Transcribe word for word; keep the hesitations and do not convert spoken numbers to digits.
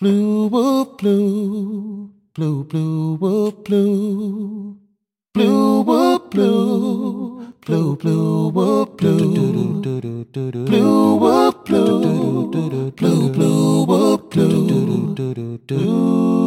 Blue, blue, blue, blue, blue, blue, blue, blue, blue, blue, blue, blue, blue, blue, blue, blue, blue.